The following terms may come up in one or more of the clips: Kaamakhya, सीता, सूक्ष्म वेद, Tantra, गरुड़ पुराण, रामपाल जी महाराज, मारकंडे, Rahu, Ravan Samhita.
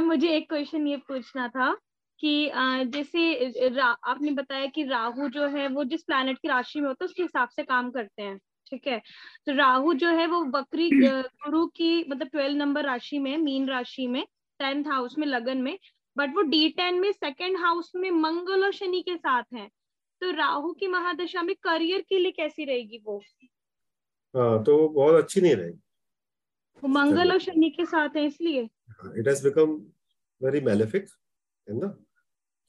Ma'am मुझे एक question ये पूछना था कि जैसे आपने बताया कि राहु जो है वो जिस प्लैनेट की राशि में होता है उसके हिसाब से काम करते हैं, ठीक है। तो राहु जो है वो बकरी गुरु की मतलब 12 नंबर राशि में, मीन राशि में, 10th हाउस में, लगन में, बट वो D10 में 2nd हाउस में मंगल और शनि के साथ हैं। तो राहु की महादशा में करियर के लिए कैसी रहेगी वो? हाँ, तो बहुत अच्छी नहीं रहेगी, मंगल और शनि के साथ है इसलिए it has become very malefic, है ना।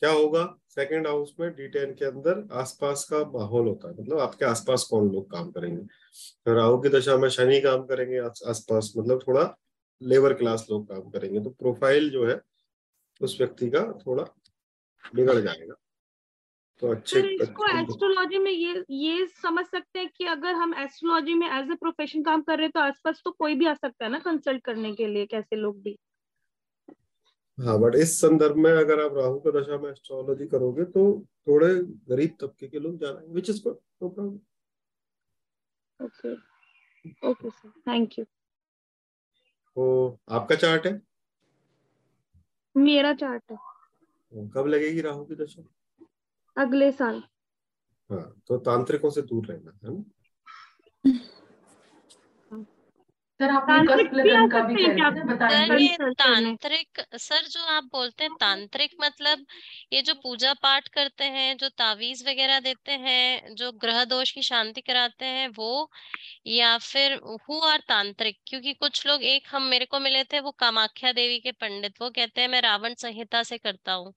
क्या होगा, 2nd हाउस में D10 के अंदर आसपास का माहौल होता है, मतलब आपके आसपास कौन लोग काम करेंगे। तो राहु की दशा में शनि काम करेंगे आसपास, मतलब थोड़ा लेबर क्लास लोग काम करेंगे, तो प्रोफाइल जो है उस व्यक्ति का थोड़ा बिगड़ जाएगा। तो अच्छे इसको एस्ट्रोलॉजी में ये समझ सकते हैं कि अगर हम एस्ट्रोलॉजी में एज ए प्रोफेशन काम कर रहे हैं तो आसपास तो कोई भी आ सकता है ना कंसल्ट करने के लिए, कैसे लोग भी। हाँ, बट इस संदर्भ में अगर आप राहु का दशा में एस्ट्रोलॉजी करोगे तो थोड़े गरीब तबके के लोग जानेंगे, which is no problem. Okay okay sir, thank you. तो आपका चार्ट है? मेरा चार्ट है। कब लगेगी राहु की दशा? अगले साल। हाँ, तो तांत्रिकों से दूर रहना है ना। सर जो आप बोलते हैं तांत्रिक, मतलब ये जो पूजा पाठ करते हैं, जो तावीज वगैरह देते हैं, जो ग्रह दोष की शांति कराते हैं वो, या फिर हु आर तांत्रिक? क्योंकि कुछ लोग, एक हम मेरे को मिले थे वो कामाख्या देवी के पंडित, वो कहते हैं मैं रावण संहिता से करता हूँ,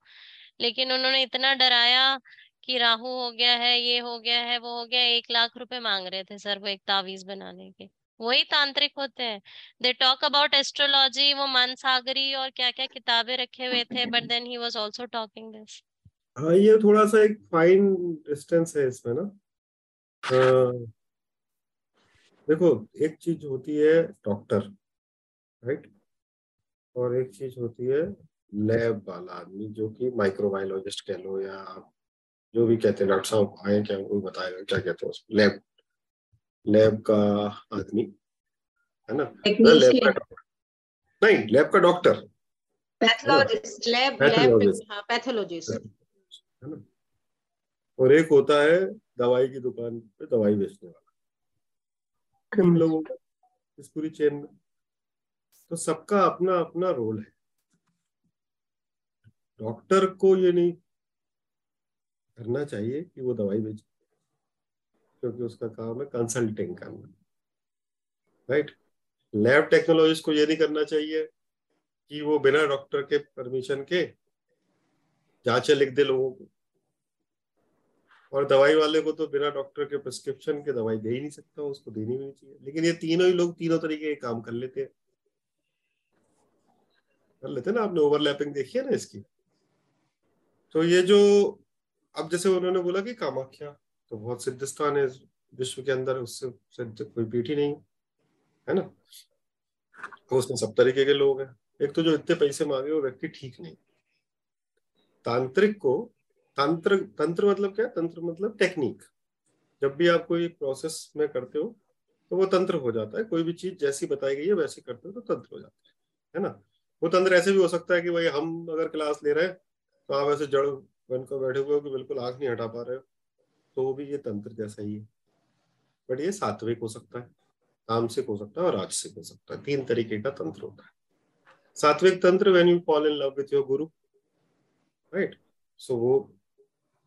लेकिन उन्होंने इतना डराया कि राहु हो गया है, ये हो गया है, वो हो गया, 1 लाख रुपए मांग रहे थे सर वो एक तावीज बनाने के। वही तांत्रिक होते हैं। दे टॉक अबाउट एस्ट्रोलॉजी, वो मानसागरी और क्या क्या किताबें रखे हुए थे, but then he was also talking this. हाँ, ये थोड़ा सा एक फाइन डिस्टेंस है इसमें ना। देखो, एक चीज होती है डॉक्टर, राइट, और एक चीज होती है लैब वाला आदमी, जो कि माइक्रोबायोलॉजिस्ट कह लो या जो भी कहते हैं, डॉक्टर साहब आए क्या कोई बताएगा क्या कहते हैं उसको, लैब का आदमी, है ना, लैब का डॉक्टर, पैथोलॉजिस्ट, पैथोलॉजिस्ट, है ना। और एक होता है दवाई की दुकान पे दवाई बेचने वाला। हम लोगों का इस पूरी चेन में तो सबका अपना अपना रोल है। डॉक्टर को ये नहीं करना चाहिए कि वो दवाई बेचे, क्योंकि उसका काम है कंसल्टिंग करना, राइट। लैब टेक्नोलॉजिस्ट को ये नहीं करना चाहिए कि वो बिना डॉक्टर के परमिशन के जांचें लिख दे लोगों को, और दवाई वाले को तो बिना डॉक्टर के प्रिस्क्रिप्शन के दवाई दे ही नहीं सकता, उसको देनी भी नहीं चाहिए। लेकिन ये तीनों ही लोग तीनों तरीके के काम कर लेते हैं, कर लेते हैं ना। आपने ओवरलैपिंग देखी है ना इसकी। तो ये जो अब जैसे उन्होंने बोला कि कामाख्या तो बहुत सिद्ध स्थान है विश्व के अंदर, उससे सिद्ध कोई पीठ ही नहीं है ना। तो उसमें सब तरीके के लोग हैं। एक तो जो इतने पैसे मांगे वो व्यक्ति ठीक नहीं। तांत्रिक को तंत्र मतलब क्या है? तंत्र मतलब टेक्निक। जब भी आप कोई प्रोसेस में करते हो तो वो तंत्र हो जाता है। कोई भी चीज जैसी बताई गई है वैसी करते हो तो तंत्र हो जाता है ना। वो तंत्र ऐसे भी हो सकता है कि भाई हम अगर क्लास ले रहे हैं तो आप ऐसे जड़ बनकर बैठे हुए हो कि बिल्कुल आंख नहीं हटा पा रहे हो, तो भी ये तंत्र जैसा ही है। बट ये सात्विक हो सकता है, तामसिक हो सकता है और राजसिक हो सकता है। 3 तरीके का तंत्र होता है। सात्विक तंत्र when you fall in love with your guru, right. So वो,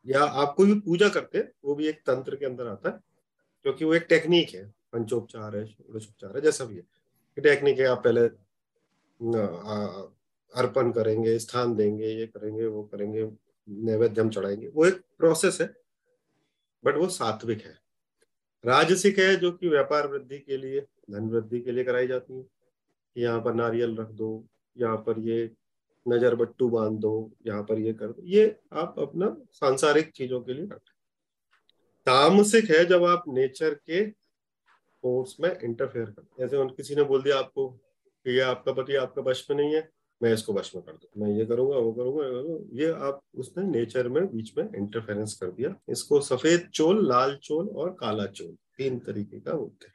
या आप कोई भी पूजा करते हैं वो भी एक तंत्र के अंदर आता है, क्योंकि वो एक टेक्निक है। पंचोपचार है, षोडशोपचार है, जैसा भी है टेक्निक है। आप पहले अर्पण करेंगे, स्थान देंगे, ये करेंगे, वो करेंगे, नैवेद्य हम चढ़ाएंगे, वो एक प्रोसेस है, बट वो सात्विक है। राजसिक है जो कि व्यापार वृद्धि के लिए, धन वृद्धि के लिए कराई जाती है। यहाँ पर नारियल रख दो, यहाँ पर ये नजर बट्टू बांध दो, यहाँ पर ये कर दो, ये आप अपना सांसारिक चीजों के लिए रखें। तामसिक है जब आप नेचर के फोर्स में इंटरफेयर करते हैं। जैसे किसी ने बोल दिया आपको कि ये आपका पति आपका वश में नहीं है, मैं इसको वश में कर दूं, मैं ये करूंगा, वो करूंगा, ये आप उसने नेचर में बीच में इंटरफेरेंस कर दिया। इसको सफेद चोल, लाल चोल और काला चोल, 3 तरीके का होते हैं।